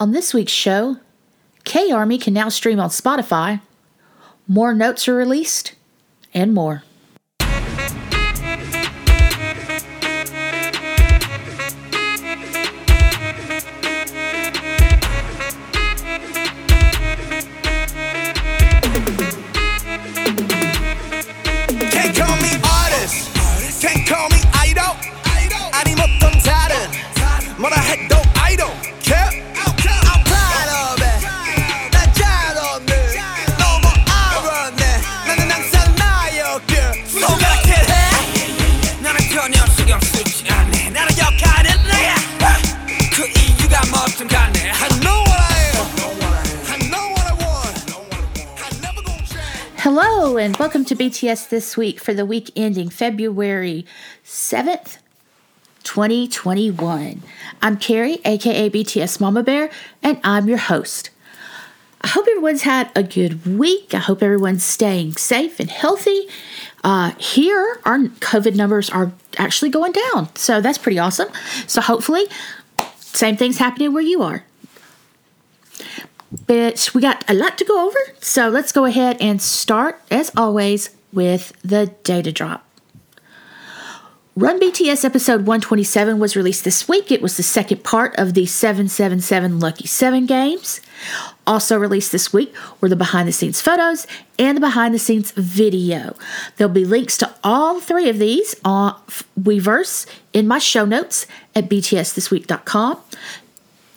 On this week's show, K-ARMY can now stream on Spotify, more notes are released, and more. Hello and welcome to BTS This Week for the week ending February 7th, 2021. I'm Keri, aka BTS Mama Bear, and I'm your host. I hope everyone's had a good week. I hope everyone's staying safe and healthy. Here, our COVID numbers are actually going down, so that's pretty awesome. So hopefully, same thing's happening where you are. But we got a lot to go over, so let's go ahead and start, as always, with the data drop. Run BTS episode 127 was released this week. It was the second part of the 777 Lucky 7 games. Also released this week were the behind-the-scenes photos and the behind-the-scenes video. There'll be links to all three of these on Weverse in my show notes at btsthisweek.com.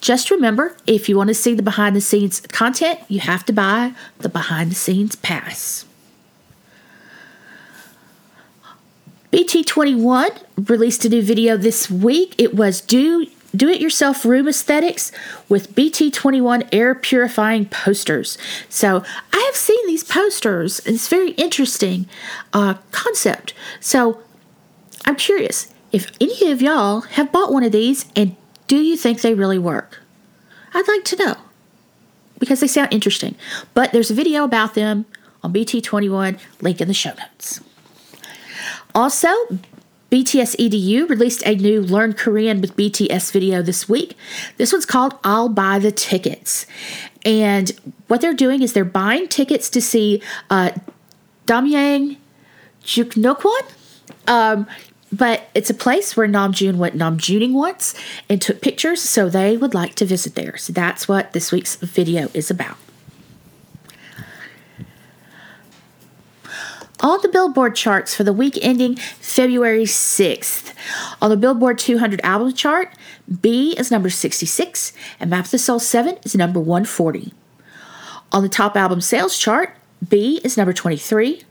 Just remember, if you want to see the behind-the-scenes content, you have to buy the behind-the-scenes pass. BT21 released a new video this week. It was do-it-yourself room aesthetics with BT21 air-purifying posters. So I have seen these posters, and it's a very interesting concept. So I'm curious if any of y'all have bought one of these and do you think they really work? I'd like to know because they sound interesting. But there's a video about them on BT21, link in the show notes. Also, BTS EDU released a new Learn Korean with BTS video this week. This one's called I'll Buy the Tickets. And what they're doing is they're buying tickets to see Damyang Juknokwon. But it's a place where Namjoon went Namjooning once and took pictures, so they would like to visit there. So that's what this week's video is about. On the Billboard charts for the week ending February 6th, on the Billboard 200 album chart, B is number 66 and Map of the Soul 7 is number 140. On the top album sales chart, B is number 23,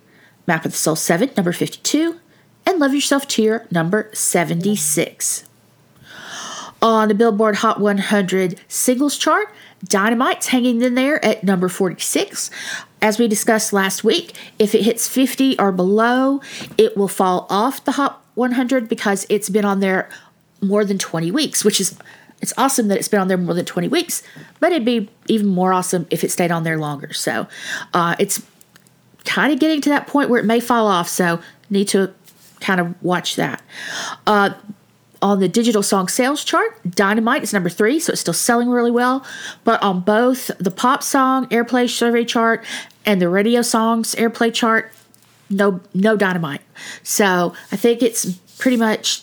Map of the Soul 7 number 52, and Love Yourself tier number 76. On the Billboard Hot 100 singles chart, Dynamite's hanging in there at number 46. As we discussed last week, if it hits 50 or below, it will fall off the Hot 100 because it's been on there more than 20 weeks, which is, it's awesome that it's been on there more than 20 weeks, but it'd be even more awesome if it stayed on there longer. So it's kind of getting to that point where it may fall off, so need to kind of watch that. On the digital song sales chart, Dynamite is number 3, so it's still selling really well. But on both the pop song airplay survey chart and the radio songs airplay chart, no Dynamite. So I think it's pretty much,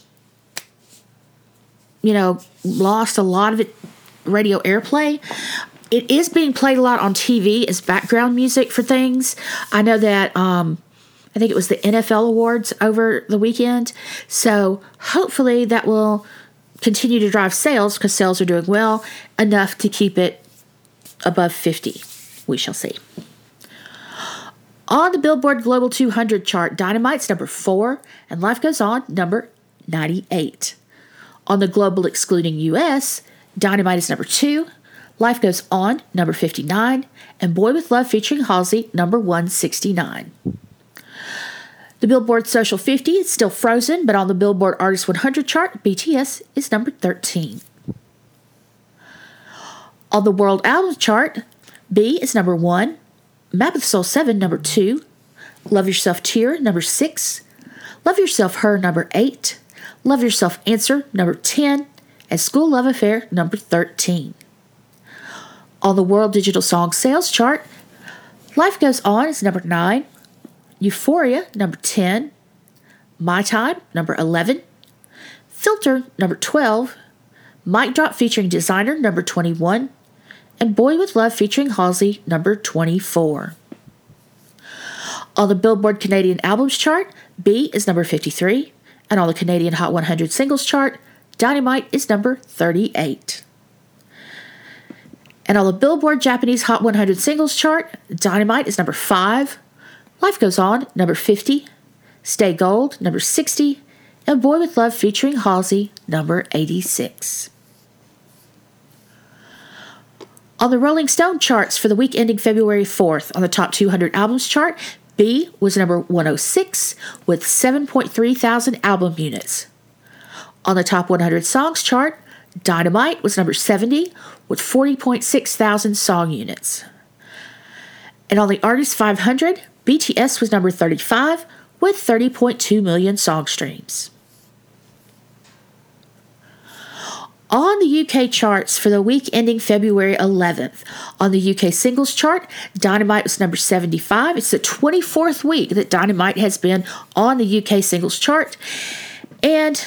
you know, lost a lot of it radio airplay. It is being played a lot on TV as background music for things. I know that I think it was the NFL awards over the weekend. So hopefully that will continue to drive sales because sales are doing well enough to keep it above 50. We shall see. On the Billboard Global 200 chart, Dynamite's number 4 and Life Goes On number 98. On the Global excluding US, Dynamite is number 2, Life Goes On number 59, and Boy With Love featuring Halsey number 169. The Billboard Social 50 is still frozen, but on the Billboard Artist 100 chart, BTS is number 13. On the World Album chart, B is number 1, Map of the Soul 7 number 2, Love Yourself tier number 6, Love Yourself Her number 8, Love Yourself Answer number 10, and School Love Affair number 13. on the World Digital Song Sales Chart. Life Goes On is number 9. Euphoria, number 10. My Time, number 11. Filter, number 12. Mic Drop featuring Designer, number 21. And Boy With Love featuring Halsey, number 24. On the Billboard Canadian Albums Chart, B is number 53. And on the Canadian Hot 100 Singles Chart, Dynamite is number 38. And on the Billboard Japanese Hot 100 Singles Chart, Dynamite is number 5. Life Goes On, number 50. Stay Gold, number 60, and Boy With Love featuring Halsey, number 86. On the Rolling Stone charts for the week ending February 4th, on the Top 200 Albums chart, B was number 106 with 7.3 thousand album units. On the Top 100 Songs chart, Dynamite was number 70 with 40.6 thousand song units. And on the Artist 500, BTS was number 35 with 30.2 million song streams. On the UK charts for the week ending February 11th, on the UK singles chart, Dynamite was number 75. It's the 24th week that Dynamite has been on the UK singles chart. And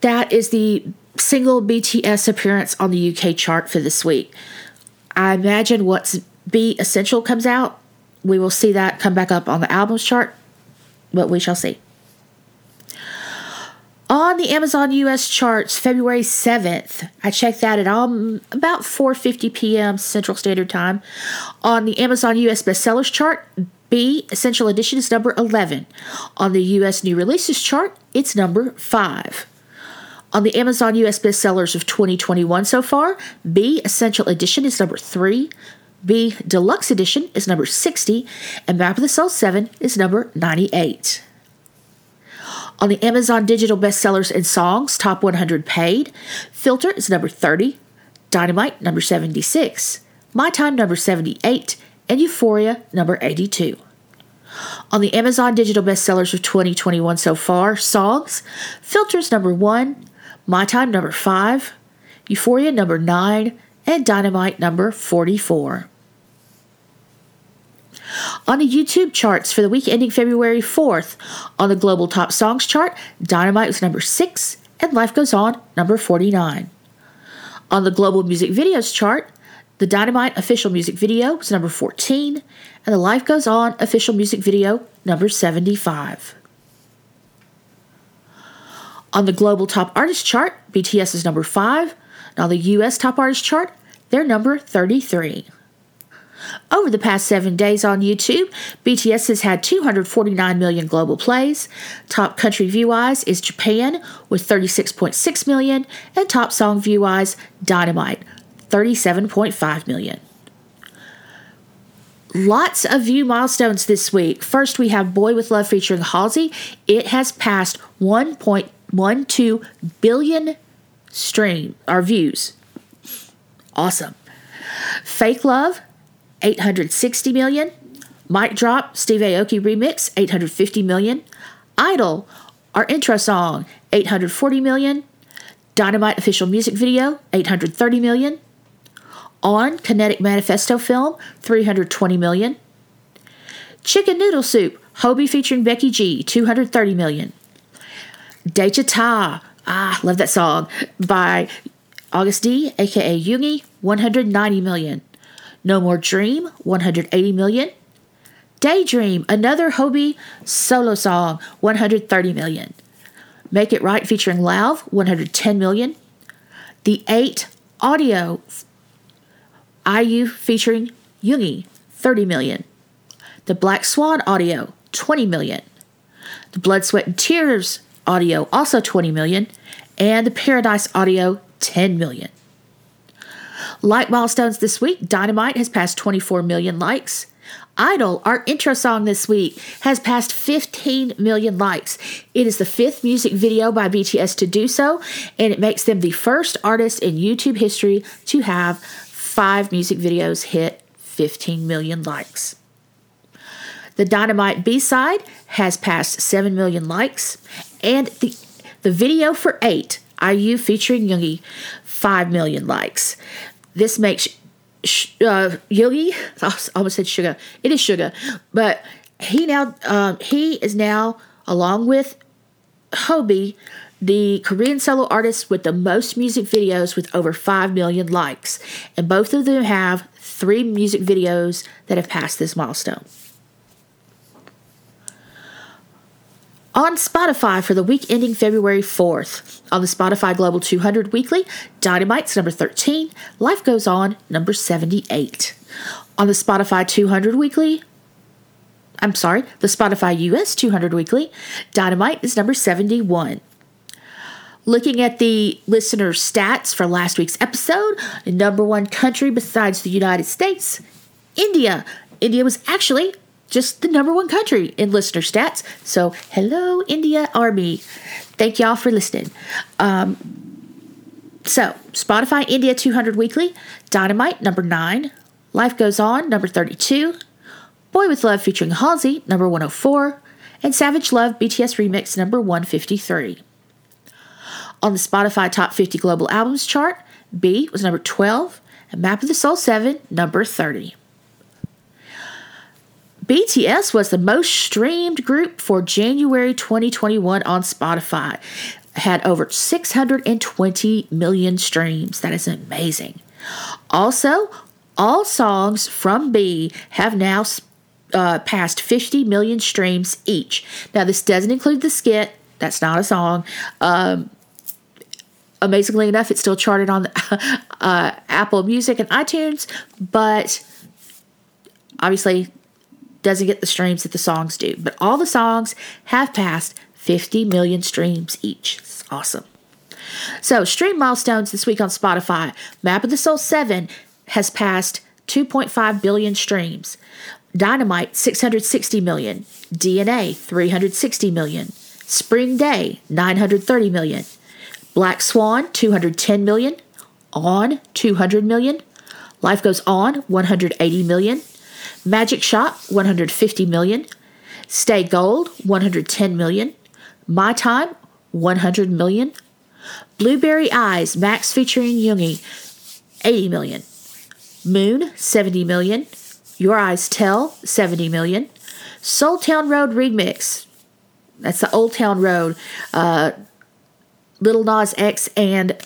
that is the single BTS appearance on the UK chart for this week. I imagine once Be Essential comes out, we will see that come back up on the albums chart, but we shall see. On the Amazon US charts, February 7th, I checked that at about 4:50 p.m. Central Standard Time. On the Amazon US Bestsellers chart, B, Essential Edition, is number 11. On the US New Releases chart, it's number 5. On the Amazon US Bestsellers of 2021 so far, B, Essential Edition, is number 3. B, Deluxe Edition, is number 60, and Map of the Soul 7 is number 98. On the Amazon Digital Bestsellers and Songs Top 100 Paid, Filter is number 30, Dynamite number 76, My Time number 78, and Euphoria number 82. On the Amazon Digital Bestsellers of 2021 so far, Songs, Filter's number 1, My Time number 5, Euphoria number 9, and Dynamite number 44. On the YouTube charts for the week ending February 4th, on the Global Top Songs chart, Dynamite was number 6 and Life Goes On number 49. On the Global Music Videos chart, the Dynamite official music video was number 14 and the Life Goes On official music video number 75. On the Global Top Artist chart, BTS is number 5. And on the U.S. Top Artist chart, they're number 33. Over the past 7 days on YouTube, BTS has had 249 million global plays. Top country view-wise is Japan with 36.6 million, and top song view-wise, Dynamite, 37.5 million. Lots of view milestones this week. First, we have Boy With Love featuring Halsey. It has passed 1.12 billion stream or views. Awesome. Fake Love, 860 million. Mic Drop, Steve Aoki remix, 850 million. Idol, our intro song, 840 million. Dynamite official music video, 830 million. On, Kinetic Manifesto film, 320 million. Chicken Noodle Soup, Hobie featuring Becky G, 230 million. Deja Ta, love that song, by August D, aka Yoongi, 190 million. No More Dream, 180 million. Daydream, another Hobie solo song, 130 million. Make It Right featuring Lauv, 110 million. The 8 audio, IU featuring Jungi, 30 million. The Black Swan audio, 20 million. The Blood, Sweat, and Tears audio, also 20 million. And the Paradise audio, 10 million. Like milestones this week, Dynamite has passed 24 million likes. Idol, our intro song this week, has passed 15 million likes. It is the 5th music video by BTS to do so, and it makes them the first artist in YouTube history to have 5 music videos hit 15 million likes. The Dynamite B-side has passed 7 million likes, and the video for 8, IU featuring Jungi, 5 million likes. This makes Yoongi, I almost said Suga. It is Suga, but he is now along with Hobie, the Korean solo artist with the most music videos with over 5 million likes. And both of them have 3 music videos that have passed this milestone. On Spotify for the week ending February 4th, on the Spotify Global 200 Weekly, Dynamite's number 13, Life Goes On, number 78. On the Spotify 200 Weekly, the Spotify US 200 Weekly, Dynamite is number 71. Looking at the listener stats for last week's episode, the number one country besides the United States, India. India was actually just the number one country in listener stats. So, hello, India Army. Thank y'all for listening. Spotify India 200 Weekly, Dynamite, number 9, Life Goes On, number 32, Boy With Love featuring Halsey, number 104, and Savage Love BTS Remix, number 153. On the Spotify Top 50 Global Albums chart, B was number 12, and Map of the Soul 7, number 30. BTS was the most streamed group for January 2021 on Spotify. Had over 620 million streams. That is amazing. Also, all songs from B have now passed 50 million streams each. Now, this doesn't include the skit. That's not a song. Amazingly enough, it's still charted on Apple Music and iTunes, but obviously doesn't get the streams that the songs do. But all the songs have passed 50 million streams each. It's awesome. So, stream milestones this week on Spotify. Map of the Soul 7 has passed 2.5 billion streams. Dynamite, 660 million. DNA, 360 million. Spring Day, 930 million. Black Swan, 210 million. On, 200 million. Life Goes On, 180 million. Magic Shop, 150 million. Stay Gold, 110 million. My Time, 100 million. Blueberry Eyes, Max featuring Jungi, 80 million. Moon, 70 million. Your Eyes Tell, 70 million. Soul Town Road Remix. That's the Old Town Road. Little Nas X and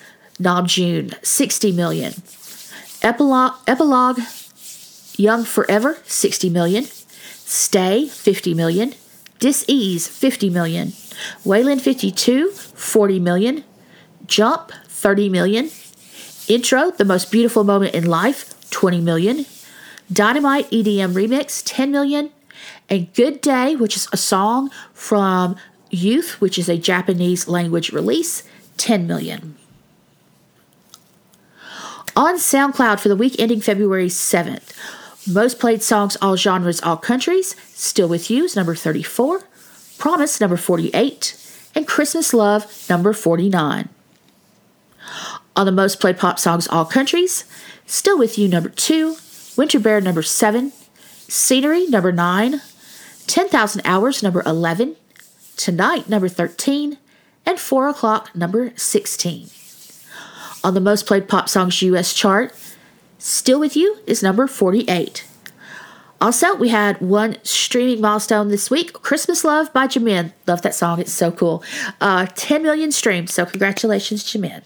Namjoon, 60 million. Epilogue, Young Forever, 60 million. Stay, 50 million. Dis-Ease, 50 million. Waylon 52, 40 million. Jump, 30 million. Intro, The Most Beautiful Moment in Life, 20 million. Dynamite EDM Remix, 10 million. And Good Day, which is a song from Youth, which is a Japanese language release, 10 million. On SoundCloud for the week ending February 7th, most played songs, all genres, all countries, Still With You is number 34, Promise number 48, and Christmas Love number 49. On the most played pop songs, all countries, Still With You number 2, Winter Bear number 7, Scenery number 9, 10,000 Hours number 11, Tonight, number 13, and 4 O'Clock, number 16. On the most played pop songs US chart, Still With You is number 48. Also, we had one streaming milestone this week, Christmas Love by Jimin. Love that song. It's so cool. 10 million streams, so congratulations, Jimin.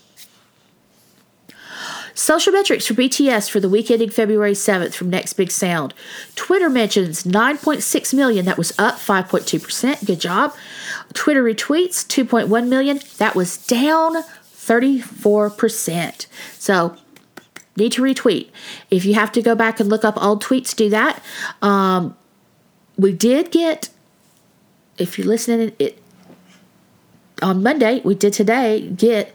Social metrics for BTS for the week ending February 7th from Next Big Sound. Twitter mentions 9.6 million. That was up 5.2%. Good job. Twitter retweets 2.1 million. That was down 34%. So, need to retweet. If you have to go back and look up old tweets, do that. We did get, if you're listening, on Monday, we did today get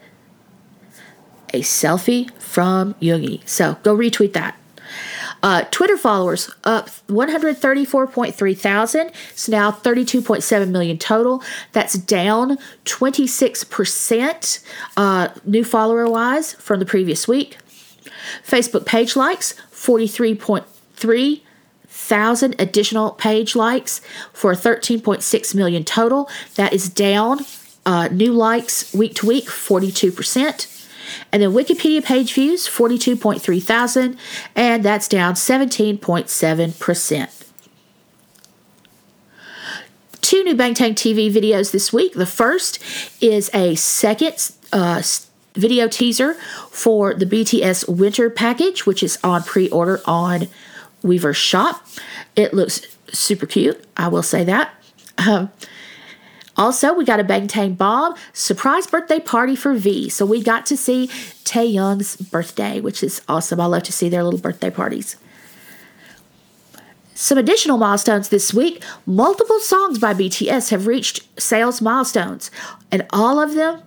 a selfie from Yoongi. So go retweet that. Twitter followers up 134.3 thousand. It's now 32.7 million total. That's down 26% new follower-wise from the previous week. Facebook page likes, 43.3 thousand additional page likes for 13.6 million total. That is down new likes week to week, 42%. And then Wikipedia page views, 42.3 thousand, and that's down 17.7%. Two new Bangtan TV videos this week. The first is a second video teaser for the BTS Winter Package, which is on pre-order on Weverse Shop. It looks super cute, I will say that. Also, we got a Bangtan Bomb surprise birthday party for V. So we got to see Taeyoung's birthday, which is awesome. I love to see their little birthday parties. Some additional milestones this week. Multiple songs by BTS have reached sales milestones, and all of them,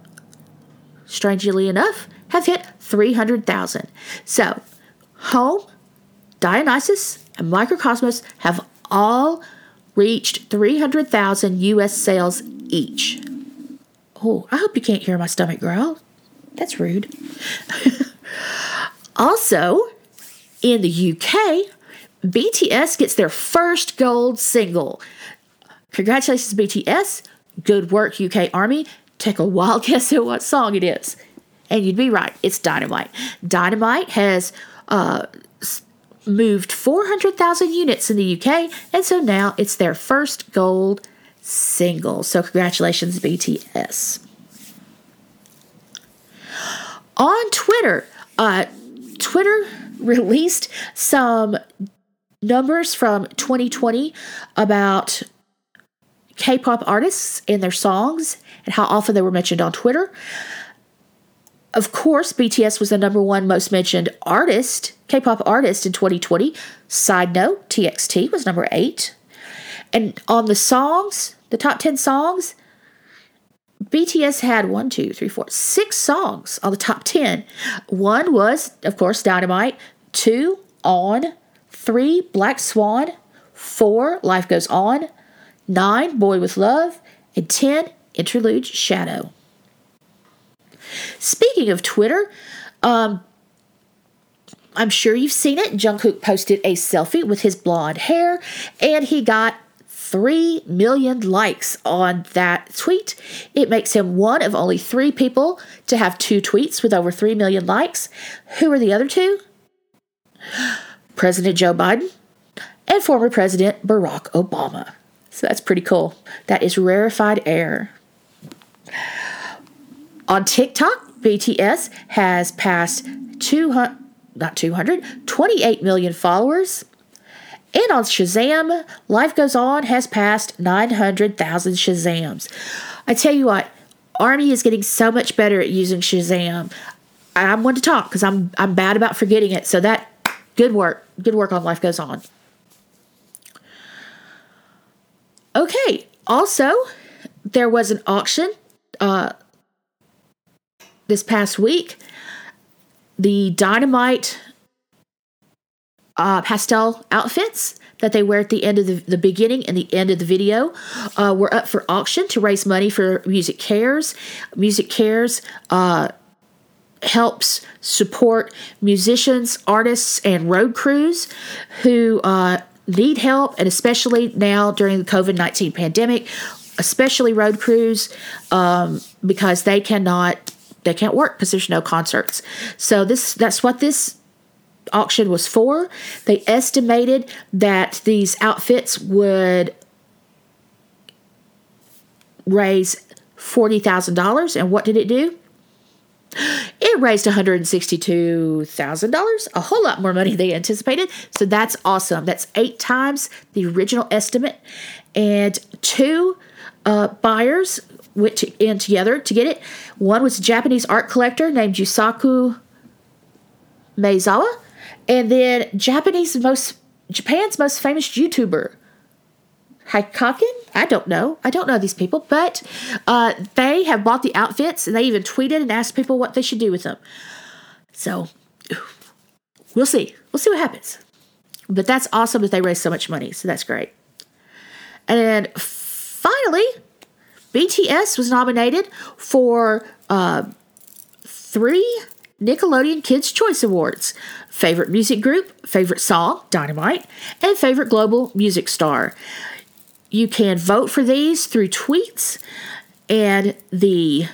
strangely enough, have hit 300,000. So, Home, Dionysus, and Microcosmos have all reached 300,000 U.S. sales each. Oh, I hope you can't hear my stomach growl. That's rude. Also, in the U.K., BTS gets their first gold single. Congratulations, BTS. Good work, UK Army. Take a wild guess at what song it is. And you'd be right. It's Dynamite. Dynamite has moved 400,000 units in the UK, and so now it's their first gold single. So congratulations, BTS. On Twitter, Twitter released some numbers from 2020 about K-pop artists and their songs and how often they were mentioned on Twitter. Of course, BTS was the number one most mentioned artist, K-pop artist in 2020. Side note, TXT was number 8. And on the songs, the top 10 songs, BTS had 6 songs on the top 10. One was, of course, Dynamite. 2, On. 3, Black Swan. 4, Life Goes On. 9, Boy With Love. And 10, Interlude Shadow. Speaking of Twitter, I'm sure you've seen it. Jungkook posted a selfie with his blonde hair, and he got 3 million likes on that tweet. It makes him one of only 3 people to have 2 tweets with over 3 million likes. Who are the other 2? President Joe Biden and former President Barack Obama. So that's pretty cool. That is rarefied air. On TikTok, BTS has passed 28 million followers. And on Shazam, Life Goes On has passed 900,000 Shazams. I tell you what, Army is getting so much better at using Shazam. I'm one to talk because I'm bad about forgetting it. So that, good work. Good work on Life Goes On. Okay. Also, there was an auction this past week. The Dynamite pastel outfits that they wear at the end of the beginning and the end of the video were up for auction to raise money for Music Cares. Music Cares helps support musicians, artists, and road crews who need help, and especially now during the COVID-19 pandemic, especially road crews, because they can't work because there's no concerts. So that's what this auction was for. They estimated that these outfits would raise $40,000, and what did it do? It raised $162,000, a whole lot more money than they anticipated. So that's awesome. That's 8 times the original estimate. And 2 buyers went in together to get it. One was a Japanese art collector named Yusaku Maezawa, and then Japan's most famous YouTuber, Hikakin? I don't know these people, but they have bought the outfits, and they even tweeted and asked people what they should do with them. So we'll see. We'll see what happens. But that's awesome that they raised so much money, so that's great. And finally, BTS was nominated for 3 Nickelodeon Kids' Choice Awards. Favorite Music Group, Favorite Song, Dynamite, and Favorite Global Music Star. You can vote for these through tweets, and the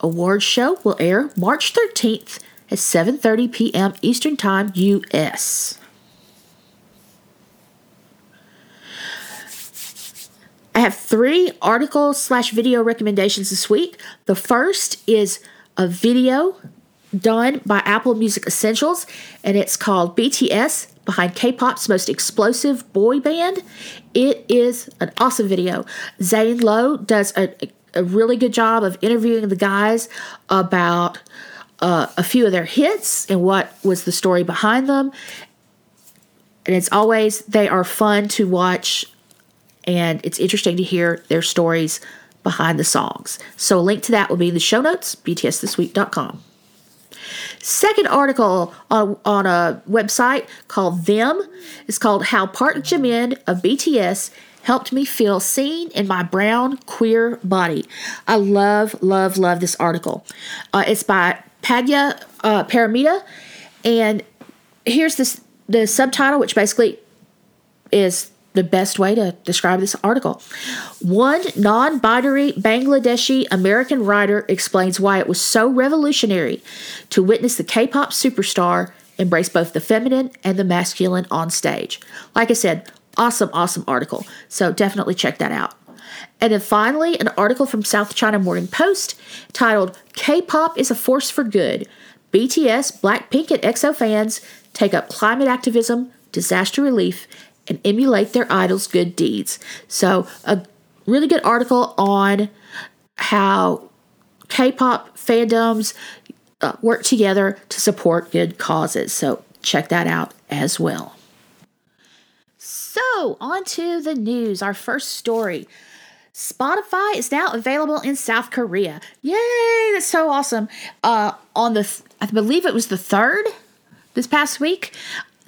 awards show will air March 13th at 7:30 p.m. Eastern Time, U.S. I have 3 article/video recommendations this week. The first is a video done by Apple Music Essentials, and it's called BTS Behind K-Pop's Most Explosive Boy Band. It is an awesome video. Zane Lowe does a really good job of interviewing the guys about a few of their hits and what was the story behind them. And as always, they are fun to watch, and it's interesting to hear their stories behind the songs. So a link to that will be in the show notes, btsthisweek.com. Second article on a website called Them is called How Park Jimin of BTS Helped Me Feel Seen in My Brown Queer Body. I love, love, love this article. It's by Padya Paramita, and here's the subtitle, which basically is the best way to describe this article. One non-binary Bangladeshi American writer explains why it was so revolutionary to witness the K-pop superstar embrace both the feminine and the masculine on stage. Like I said, awesome, awesome article. So definitely check that out. And then finally, an article from South China Morning Post titled K-pop is a Force for Good. BTS, Blackpink, and EXO fans take up climate activism, disaster relief, and emulate their idols' good deeds. So a really good article on how K-pop fandoms work together to support good causes. So check that out as well. So on to the news, our first story. Spotify is now available in South Korea. Yay, that's so awesome. I believe it was the 3rd this past week,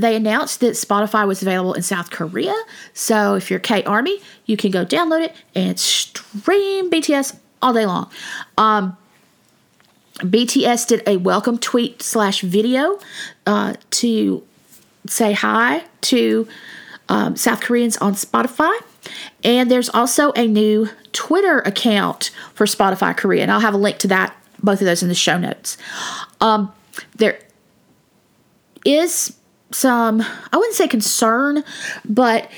they announced that Spotify was available in South Korea. So if you're K-Army, you can go download it and stream BTS all day long. BTS did a welcome tweet / video to say hi to South Koreans on Spotify. And there's also a new Twitter account for Spotify Korea, and I'll have a link to that, both of those, in the show notes. There is some, I wouldn't say concern, but,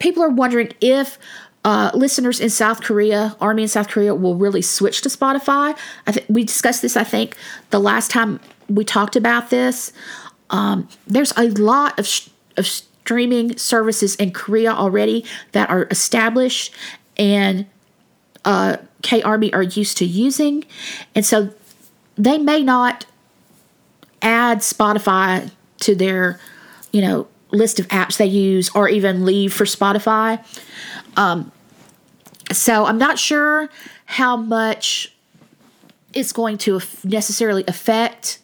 people are wondering if listeners in South Korea, Army in South Korea, will really switch to Spotify. We discussed this, the last time we talked about this. There's a lot of streaming services in Korea already that are established and K-Army are used to using. And so they may not add Spotify to their, list of apps they use, or even leave for Spotify. So I'm not sure how much it's going to necessarily affect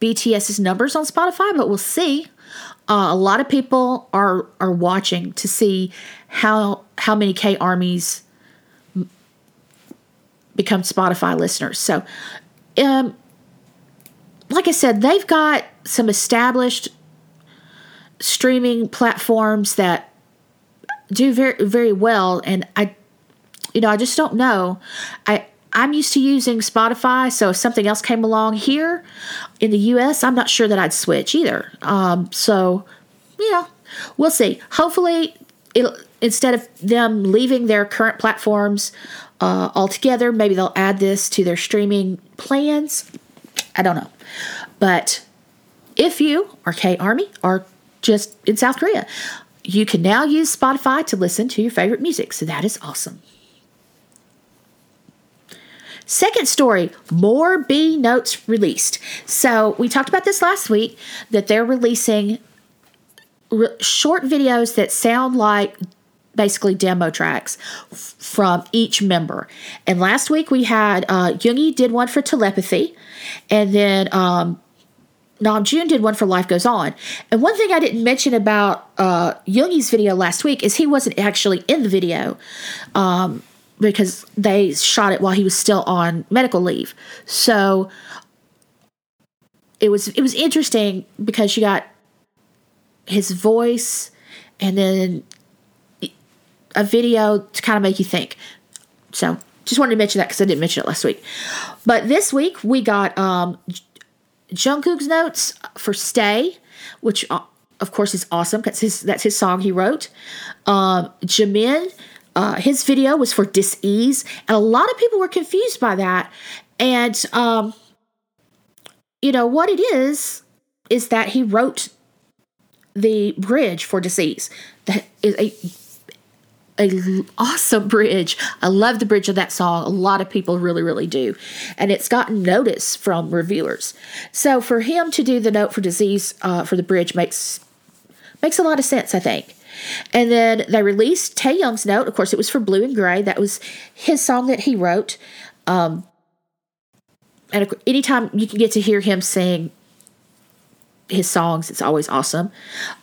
BTS's numbers on Spotify, but we'll see. A lot of people are watching to see how many K-Armies become Spotify listeners. So, like I said, they've got some established streaming platforms that do very, very well. And I just don't know. I'm used to using Spotify, so if something else came along here in the U.S., I'm not sure that I'd switch either. We'll see. Hopefully, instead of them leaving their current platforms altogether, maybe they'll add this to their streaming plans. I don't know. But if you are K-Army or just in South Korea, you can now use Spotify to listen to your favorite music. So that is awesome. Second story, more B notes released. So we talked about this last week, that they're releasing short videos that sound like basically demo tracks from each member. And last week we had Yoongi did one for Telepathy, and then Namjoon did one for Life Goes On. And one thing I didn't mention about Yoongi's video last week is he wasn't actually in the video because they shot it while he was still on medical leave. So it was interesting because you got his voice and then a video to kind of make you think. So Just wanted to mention that because I didn't mention it last week. But this week we got Jungkook's notes for Stay, which of course is awesome because that's his song he wrote. Jimin, his video was for Dis-Ease, and a lot of people were confused by that. And you know what it is that he wrote the bridge for Disease. That is a awesome bridge. I love the bridge of that song. A lot of people really, really do. And it's gotten notice from reviewers. So for him to do the note for Disease for the bridge makes a lot of sense, I think. And then they released Taeyoung's note. Of course, it was for Blue and Gray. That was his song that he wrote. And anytime you can get to hear him sing his songs, it's always awesome.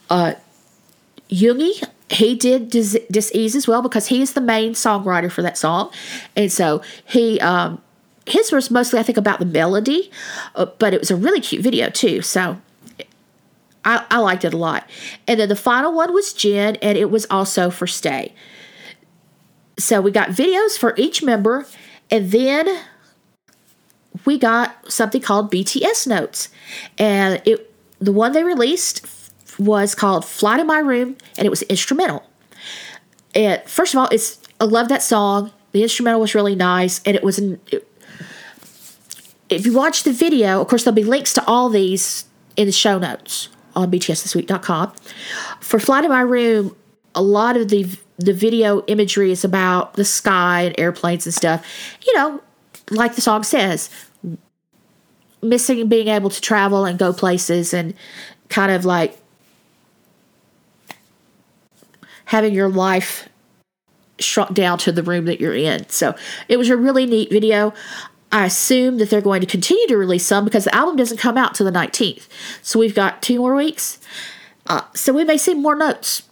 Yoongi, he did Dis-Ease as well because he is the main songwriter for that song. And so he his was mostly, I think, about the melody, but it was a really cute video too. So I liked it a lot. And then the final one was Jin, and it was also for Stay. So we got videos for each member, and then we got something called BTS Notes. And the one they released was called Fly to My Room, and it was instrumental. And first of all, I love that song. The instrumental was really nice, and if you watch the video, of course, there'll be links to all these in the show notes on btsthisweek.com. For Fly to My Room, a lot of the video imagery is about the sky and airplanes and stuff. You know, like the song says, missing being able to travel and go places and kind of like having your life shrunk down to the room that you're in. So it was a really neat video. I assume that they're going to continue to release some because the album doesn't come out till the 19th. So we've got 2 more weeks. So we may see more notes.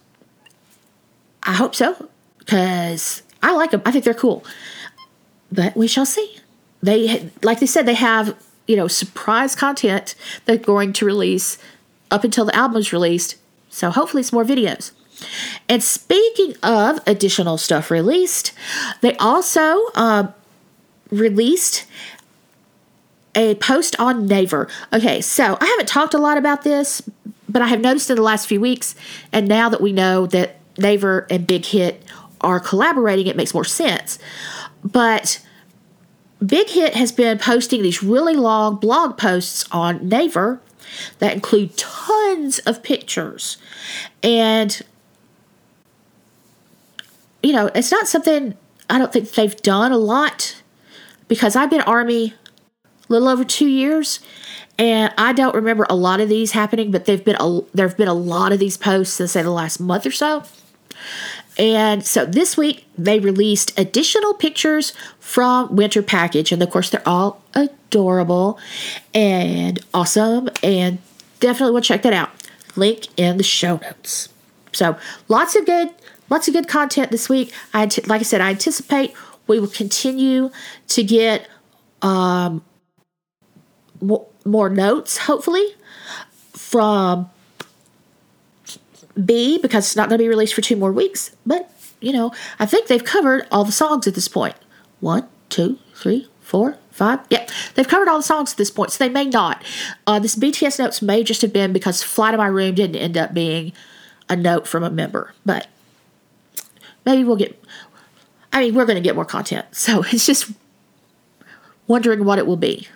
I hope so because I like them. I think they're cool. But we shall see. Like they said, they have, you know, surprise content they're going to release up until the album is released. So hopefully it's more videos. And speaking of additional stuff released, they also released a post on Naver. Okay, so I haven't talked a lot about this, but I have noticed in the last few weeks, and now that we know that Naver and Big Hit are collaborating, it makes more sense. But Big Hit has been posting these really long blog posts on Naver that include tons of pictures. And, you know, it's not something I don't think they've done a lot because I've been Army a little over 2 years and I don't remember a lot of these happening, but there have been a lot of these posts in, say, the last month or so. And so this week, they released additional pictures from Winter Package. And, of course, they're all adorable and awesome. And definitely want to check that out. Link in the show notes. So lots of good content this week. Like I said, I anticipate we will continue to get more notes, hopefully, from B, because it's not going to be released for 2 more weeks. But, you know, I think they've covered all the songs at this point. 1, 2, 3, 4, 5. Yep, they've covered all the songs at this point, so they may not. This BTS notes may just have been because Fly to My Room didn't end up being a note from a member. But maybe we're going to get more content. So it's just wondering what it will be.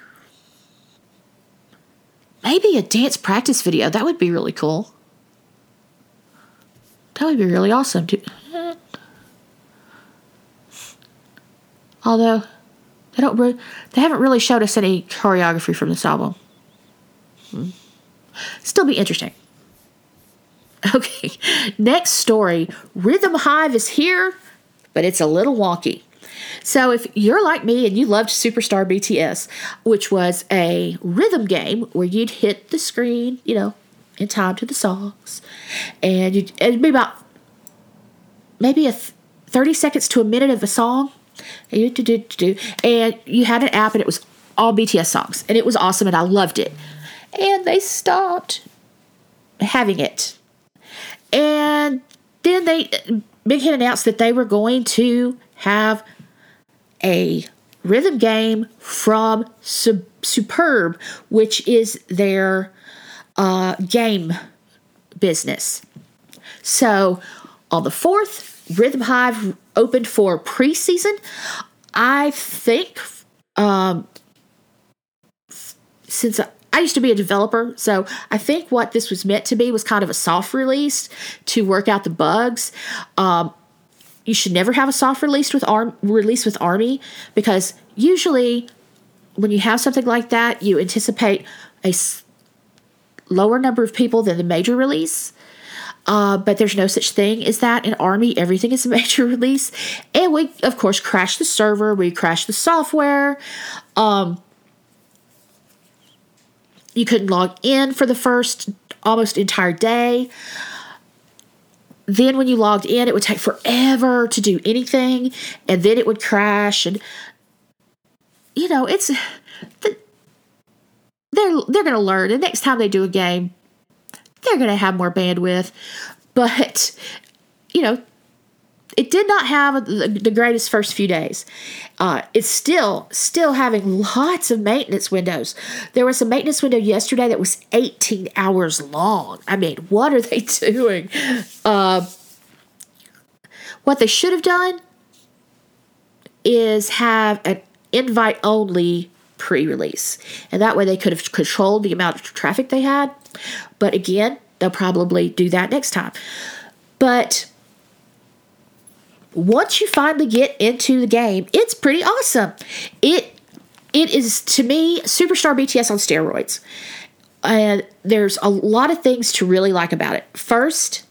Maybe a dance practice video. That would be really cool. That would be really awesome, too. Although, they haven't really showed us any choreography from this album. Still be interesting. Okay, next story. Rhythm Hive is here, but it's a little wonky. So if you're like me and you loved Superstar BTS, which was a rhythm game where you'd hit the screen, you know, in time to the songs, and it'd be about maybe 30 seconds to a minute of a song, and you had an app, and it was all BTS songs, and it was awesome, and I loved it, and they stopped having it, and then Big Hit announced that they were going to have a rhythm game from Superb, which is their game business. So on the 4th, Rhythm Hive opened for preseason. I think since I used to be a developer, so I think what this was meant to be was kind of a soft release to work out the bugs. You should never have a soft release with ARMY, because usually when you have something like that, you anticipate a lower number of people than the major release. But there's no such thing as that in ARMY. Everything is a major release. And we, of course, crashed the server. We crashed the software. You couldn't log in for the first almost entire day. Then when you logged in, it would take forever to do anything. And then it would crash. And, you know, it's... They're going to learn. And next time they do a game, they're going to have more bandwidth. But, you know, it did not have the greatest first few days. It's still having lots of maintenance windows. There was a maintenance window yesterday that was 18 hours long. I mean, what are they doing? What they should have done is have an invite-only pre-release. And that way they could have controlled the amount of traffic they had. But again, they'll probably do that next time. But once you finally get into the game, it's pretty awesome. It is, to me, Superstar BTS on steroids. And there's a lot of things to really like about it. First,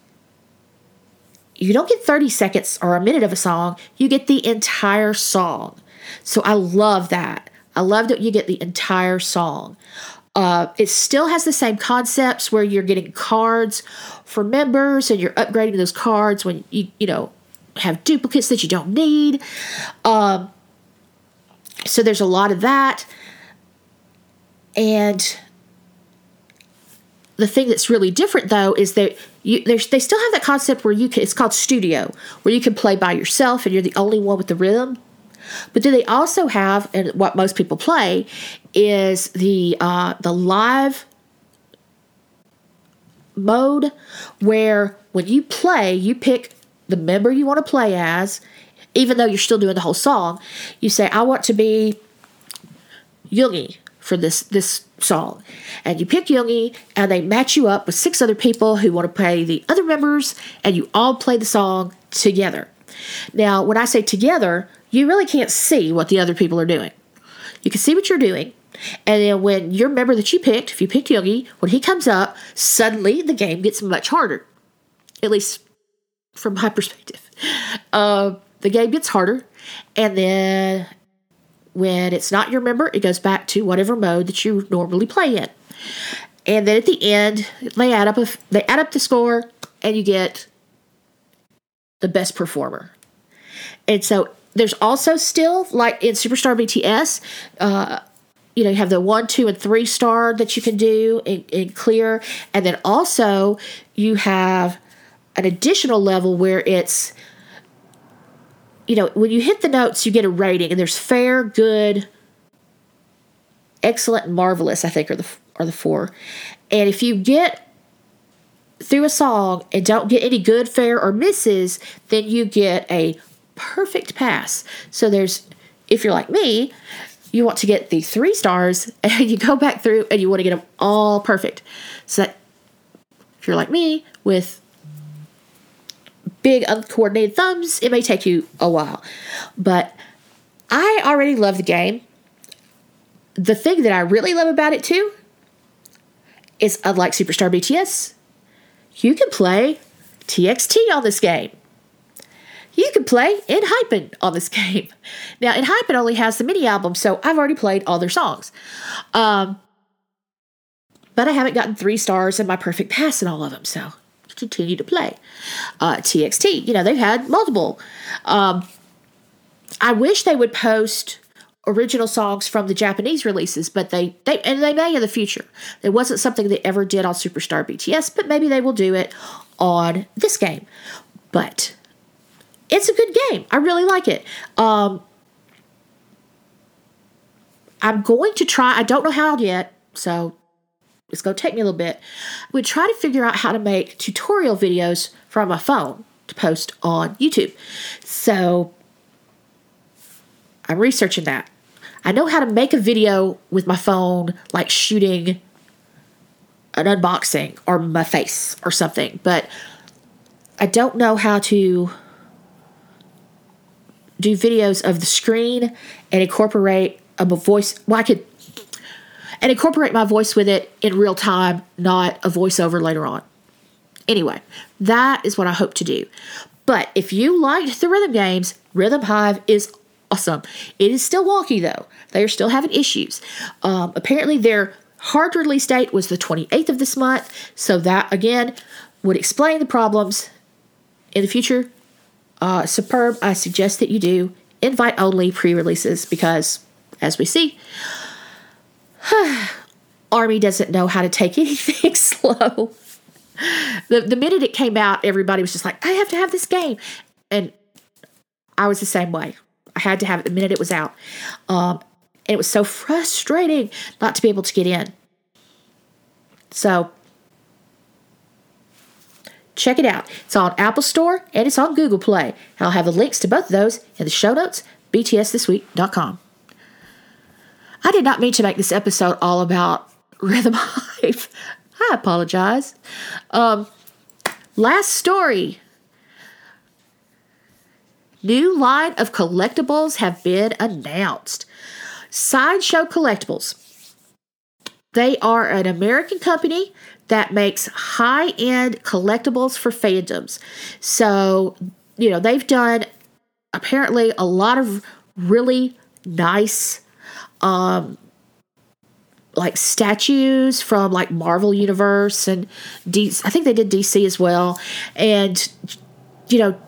you don't get 30 seconds or a minute of a song. You get the entire song. So I love that. I love that you get the entire song. It still has the same concepts where you're getting cards for members and you're upgrading those cards when you know, have duplicates that you don't need. So there's a lot of that. And the thing that's really different, though, is that they still have that concept where it's called studio, where you can play by yourself and you're the only one with the rhythm. But then they also have, and what most people play, is the live mode where when you play, you pick the member you want to play as, even though you're still doing the whole song. You say, I want to be Yoongi for this song. And you pick Yoongi, and they match you up with 6 other people who want to play the other members, and you all play the song together. Now, when I say together, you really can't see what the other people are doing. You can see what you're doing. And then when your member that you picked, if you picked Yoongi, when he comes up, suddenly the game gets much harder. At least from my perspective. The game gets harder. And then when it's not your member, it goes back to whatever mode that you normally play in. And then at the end, they add up the score and you get the best performer. And so there's also still, like in Superstar BTS, you have the 1, 2, and 3 star that you can do in clear. And then also you have an additional level where it's, when you hit the notes, you get a rating. And there's fair, good, excellent, and marvelous, I think, are the 4. And if you get through a song and don't get any good, fair, or misses, then you get a perfect pass. So there's, if you're like me, you want to get the 3 stars and you go back through and you want to get them all perfect. So that if you're like me with big uncoordinated thumbs, it may take you a while. But I already love the game. The thing that I really love about it too is, unlike Superstar BTS, you can play TXT on this game. You can play Enhypen on this game. Now, Enhypen only has the mini album, so I've already played all their songs. But I haven't gotten 3 stars in my perfect pass in all of them, so continue to play. TXT, they've had multiple. I wish they would post original songs from the Japanese releases, but they may in the future. It wasn't something they ever did on Superstar BTS, but maybe they will do it on this game. But it's a good game. I really like it. I'm going to try. I don't know how yet, so it's going to take me a little bit. I'm going to try to figure out how to make tutorial videos from my phone to post on YouTube. So I'm researching that. I know how to make a video with my phone, like shooting an unboxing or my face or something, but I don't know how to do videos of the screen and incorporate a voice. Well, I could and incorporate my voice with it in real time, not a voiceover later on. Anyway, that is what I hope to do. But if you liked the rhythm games, Rhythm Hive is awesome. It is still wonky though. They are still having issues. Apparently their hard release date was the 28th of this month. So that again would explain the problems in the future. Superb, I suggest that you do invite only pre-releases because as we see, ARMY doesn't know how to take anything slow. The minute it came out, everybody was just like, I have to have this game. And I was the same way. I had to have it the minute it was out. And it was so frustrating not to be able to get in. So check it out. It's on Apple Store and it's on Google Play. And I'll have the links to both of those in the show notes, btsthisweek.com. I did not mean to make this episode all about Rhythm Hive. I apologize. Last story. New line of collectibles have been announced. Sideshow Collectibles. They are an American company that makes high-end collectibles for fandoms. So, you know, they've done apparently a lot of really nice like statues from like Marvel Universe and DC. I think they did DC as well. And, you know,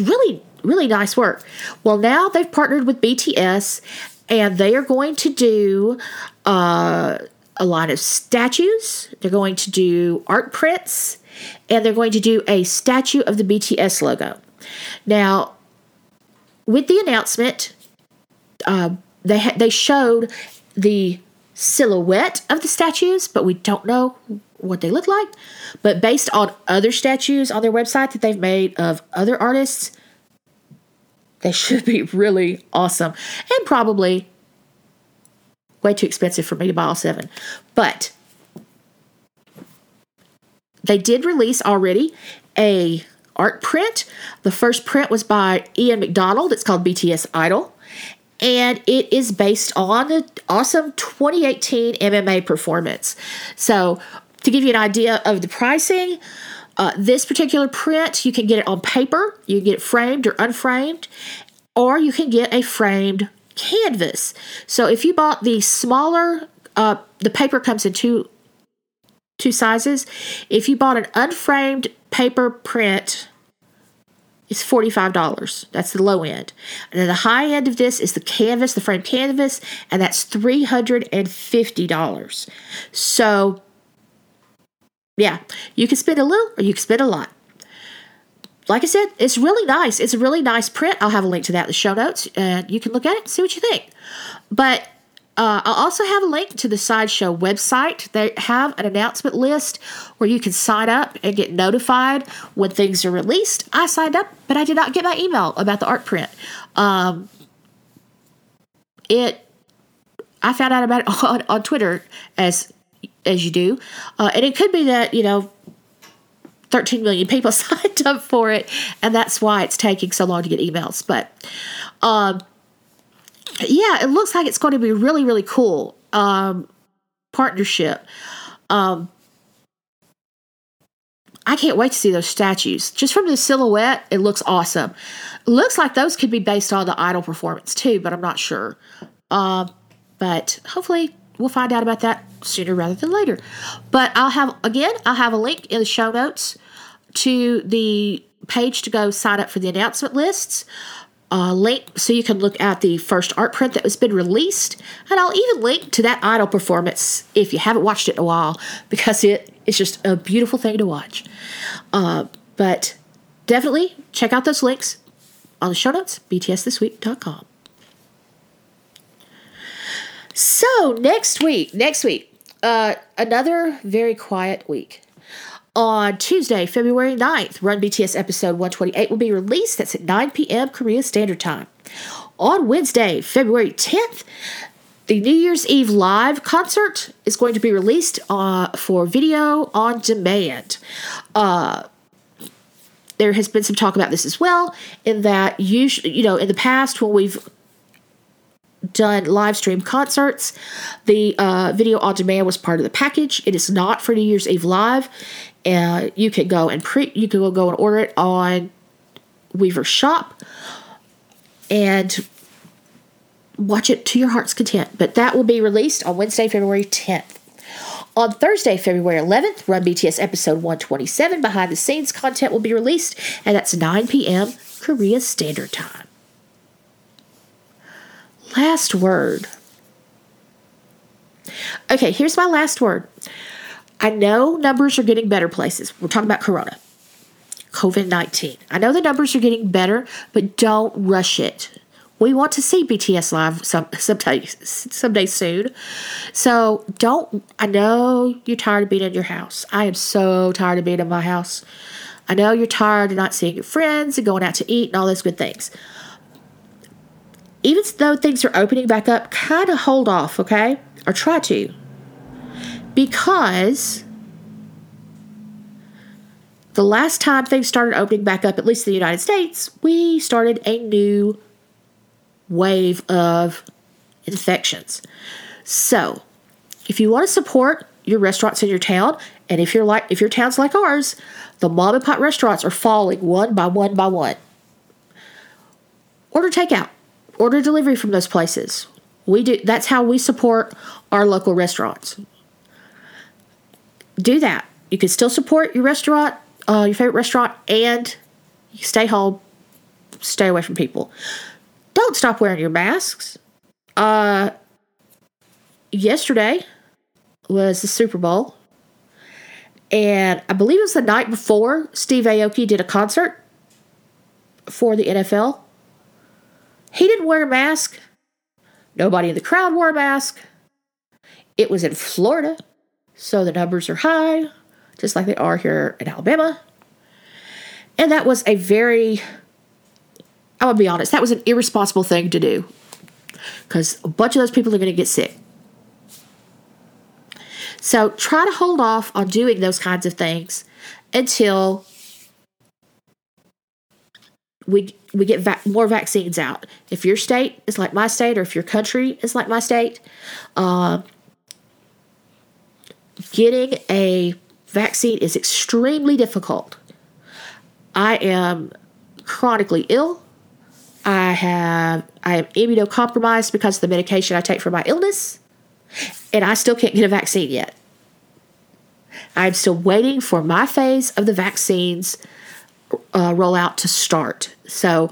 really, really nice work. Well, now they've partnered with BTS and they are going to do a line of statues. They're going to do art prints and they're going to do a statue of the BTS logo. Now, with the announcement, They showed the silhouette of the statues, but we don't know what they look like. But based on other statues on their website that they've made of other artists, they should be really awesome. And probably way too expensive for me to buy all seven. But they did release already a art print. The first print was by Ian McDonald. It's called BTS Idol. And it is based on the awesome 2018 MMA performance. So to give you an idea of the pricing, this particular print, you can get it on paper. You can get it framed or unframed. Or you can get a framed canvas. So if you bought the smaller, the paper comes in two sizes. If you bought an unframed paper print, it's $45. That's the low end. And then the high end of this is the canvas, the framed canvas, and that's $350. So, yeah, you can spend a little or you can spend a lot. Like I said, it's really nice. It's a really nice print. I'll have a link to that in the show notes, and you can look at it and see what you think. But I'll also have a link to the Sideshow website. They have an announcement list where you can sign up and get notified when things are released. I signed up, but I did not get my email about the art print. I found out about it on Twitter, as you do. And it could be that, you know, 13 million people signed up for it, and that's why it's taking so long to get emails. But yeah, it looks like it's going to be really, really cool partnership. I can't wait to see those statues. Just from the silhouette, it looks awesome. It looks like those could be based on the Idol performance too, but I'm not sure. But hopefully we'll find out about that sooner rather than later. But I'll have a link in the show notes to the page to go sign up for the announcement lists. Link so you can look at the first art print that has been released, and I'll even link to that Idol performance if you haven't watched it in a while because it's just a beautiful thing to watch. But definitely check out those links on the show notes, btsthisweek.com. So next week, another very quiet week. On Tuesday, February 9th, Run BTS episode 128 will be released. That's at 9 p.m. Korea Standard Time. On Wednesday, February 10th, the New Year's Eve live concert is going to be released for video on demand. There has been some talk about this as well, in that usually, in the past when we've done live stream concerts, the video on demand was part of the package. It is not for New Year's Eve live. You can go and order it on Weverse shop and watch it to your heart's content. But that will be released on Wednesday, February 10th. On Thursday, February 11th, Run BTS episode 127 behind the scenes content will be released, and that's 9 p.m. Korea Standard Time. Last word. Okay, here's my last word. I know numbers are getting better places. We're talking about corona, COVID-19. I know the numbers are getting better, but don't rush it. We want to see BTS live someday soon. So don't, I know you're tired of being in your house. I am so tired of being in my house. I know you're tired of not seeing your friends and going out to eat and all those good things. Even though things are opening back up, kind of hold off, okay? Or try to. Because the last time things started opening back up, at least in the United States, we started a new wave of infections. So, if you want to support your restaurants in your town, and if your town's like ours, the mom and pop restaurants are falling one by one. Order takeout. Order delivery from those places. We do. That's how we support our local restaurants. Do that. You can still support your restaurant, your favorite restaurant, and you stay home, stay away from people. Don't stop wearing your masks. Yesterday was the Super Bowl, and I believe it was the night before Steve Aoki did a concert for the NFL. He didn't wear a mask. Nobody in the crowd wore a mask. It was in Florida, so the numbers are high, just like they are here in Alabama. And that was a very, I would be honest, that was an irresponsible thing to do, because a bunch of those people are going to get sick. So try to hold off on doing those kinds of things until we get more vaccines out. If your state is like my state, or if your country is like my state, getting a vaccine is extremely difficult. I am chronically ill. I am immunocompromised because of the medication I take for my illness, and I still can't get a vaccine yet. I'm still waiting for my phase of the vaccines rollout to start. So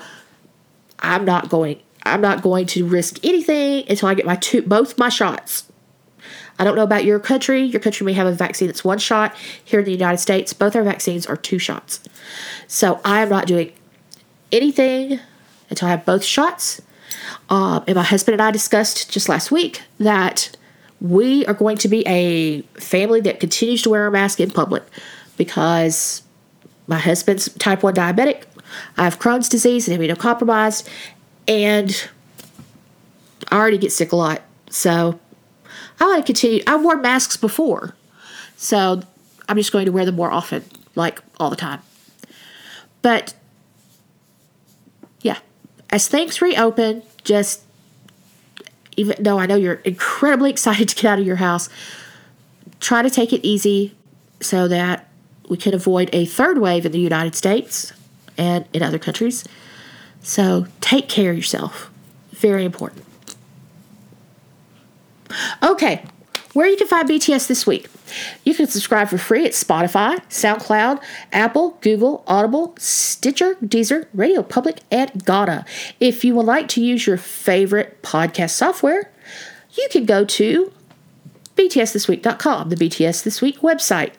I'm not going to risk anything until I get my both my shots. I don't know about your country. Your country may have a vaccine that's one shot. Here in the United States, both our vaccines are two shots. So I am not doing anything until I have both shots. And my husband and I discussed just last week that we are going to be a family that continues to wear a mask in public, because my husband's type 1 diabetic, I have Crohn's disease and immunocompromised, and I already get sick a lot. So I want to continue. I wore masks before, so I'm just going to wear them more often, like all the time. But yeah, as things reopen, just, even though I know you're incredibly excited to get out of your house, try to take it easy so that we could avoid a third wave in the United States and in other countries. So take care of yourself. Very important. Okay, where you can find BTS this week. You can subscribe for free at Spotify, SoundCloud, Apple, Google, Audible, Stitcher, Deezer, Radio Public, and Gaana. If you would like to use your favorite podcast software, you can go to btsthisweek.com, the BTS This Week website.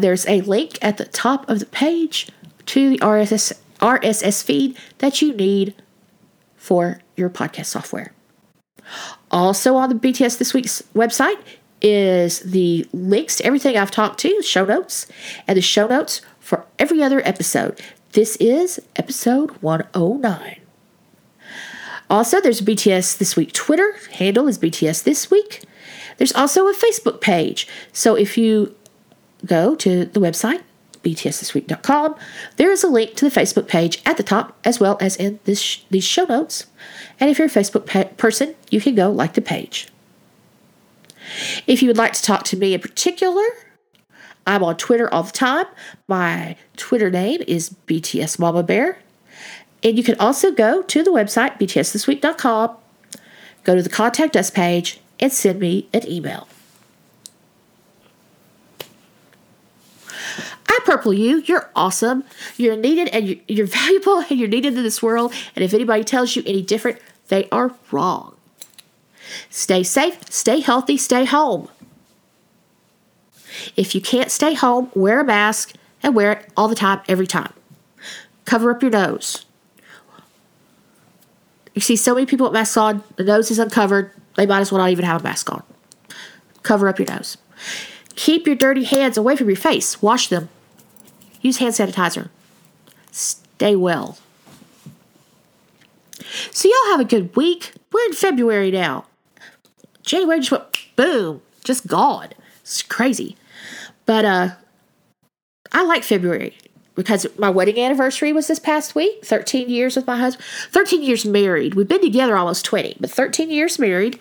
There's a link at the top of the page to the RSS feed that you need for your podcast software. Also on the BTS This Week's website is the links to everything I've talked to, show notes, and the show notes for every other episode. This is episode 109. Also, there's a BTS This Week Twitter handle is BTS This Week. There's also a Facebook page. So if you go to the website, btsthisweek.com, there is a link to the Facebook page at the top as well as in these show notes. And if you're a Facebook person, you can go like the page. If you would like to talk to me in particular, I'm on Twitter all the time. My Twitter name is BTS Mama Bear. And you can also go to the website, btsthisweek.com, go to the Contact Us page, and send me an email. I purple you. You're awesome. You're needed and you're valuable and you're needed in this world. And if anybody tells you any different, they are wrong. Stay safe, stay healthy, stay home. If you can't stay home, wear a mask and wear it all the time, every time. Cover up your nose. You see so many people with masks on, the nose is uncovered. They might as well not even have a mask on. Cover up your nose. Keep your dirty hands away from your face. Wash them. Use hand sanitizer. Stay well. So y'all have a good week. We're in February now. January just went boom. Just gone. It's crazy. But I like February because my wedding anniversary was this past week. 13 years with my husband. 13 years married. We've been together almost 20, but 13 years married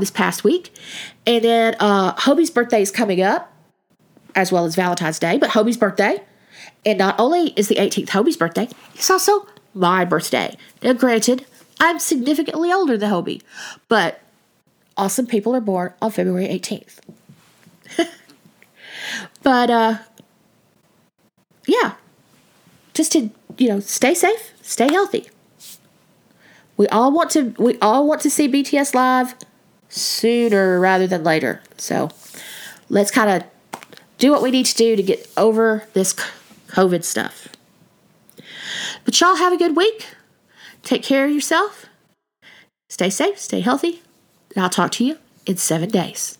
this past week. And then Hobie's birthday is coming up, as well as Valentine's Day, but Hobie's birthday. And not only is the 18th Hobie's birthday, it's also my birthday. Now, granted, I'm significantly older than Hobie, but awesome people are born on February 18th. But, yeah, just to, stay safe, stay healthy. We all want to see BTS live sooner rather than later. So let's kind of do what we need to do to get over this COVID stuff. But y'all have a good week. Take care of yourself. Stay safe, stay healthy, and I'll talk to you in 7 days.